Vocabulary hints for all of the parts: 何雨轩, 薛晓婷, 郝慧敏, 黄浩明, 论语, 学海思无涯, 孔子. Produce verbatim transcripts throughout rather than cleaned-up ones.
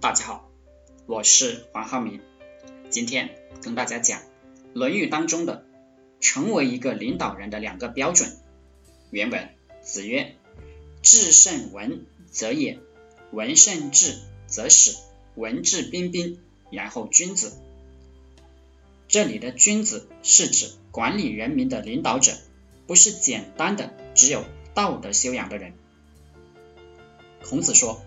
大家好，我是黄浩明，今天跟大家讲《论语》当中的成为一个领导人的两个标准。原文：子曰，智胜文则也，文胜智则始，文质彬彬，然后君子。这里的君子是指管理人民的领导者，不是简单的只有道德修养的人。孔子说，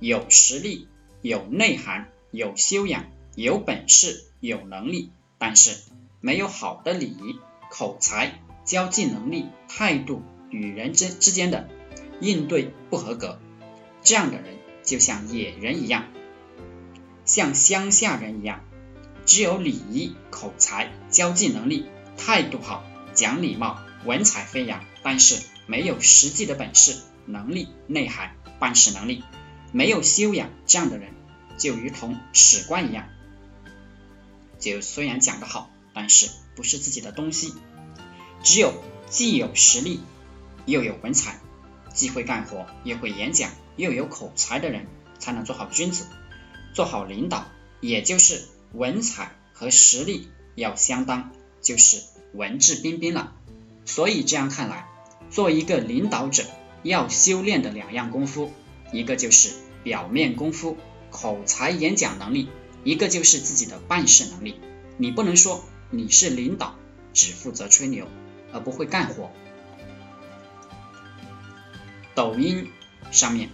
有实力，有内涵，有修养，有本事，有能力，但是没有好的礼仪、口才、交际能力、态度，与人之之间的应对不合格，这样的人就像野人一样，像乡下人一样。只有礼仪、口才、交际能力、态度好、讲礼貌、文采飞扬，但是没有实际的本事、能力、内涵、办事能力，没有修养，这样的人就如同屎罐一样，就虽然讲得好，但是不是自己的东西。只有既有实力又有文采，既会干活又会演讲又有口才的人，才能做好君子，做好领导。也就是文采和实力要相当，就是文质彬彬了。所以这样看来，做一个领导者要修炼的两样功夫，一个就是表面功夫，口才演讲能力，一个就是自己的办事能力。你不能说你是领导，只负责吹牛而不会干活。抖音上面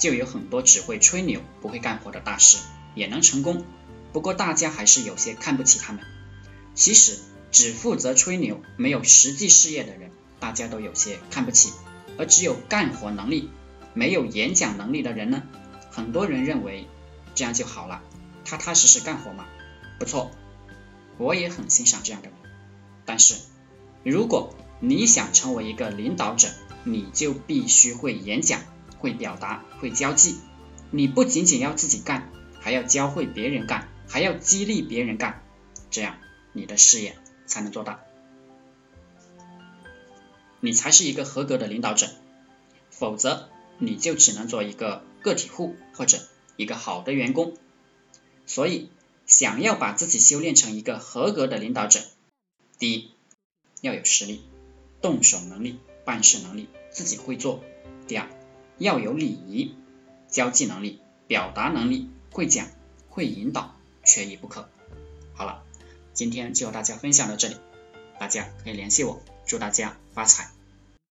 就有很多只会吹牛不会干活的大师也能成功，不过大家还是有些看不起他们。其实只负责吹牛没有实际事业的人大家都有些看不起，而只有干活能力没有演讲能力的人呢，很多人认为这样就好了，踏踏实实干活嘛，不错，我也很欣赏这样的人。但是如果你想成为一个领导者，你就必须会演讲、会表达、会交际，你不仅仅要自己干，还要教会别人干，还要激励别人干，这样你的事业才能做大，你才是一个合格的领导者。否则你就只能做一个个体户或者一个好的员工。所以想要把自己修炼成一个合格的领导者，第一，要有实力、动手能力、办事能力，自己会做。第二，要有礼仪、交际能力、表达能力，会讲、会引导，缺一不可。好了，今天就和大家分享到这里，大家可以联系我，祝大家发财。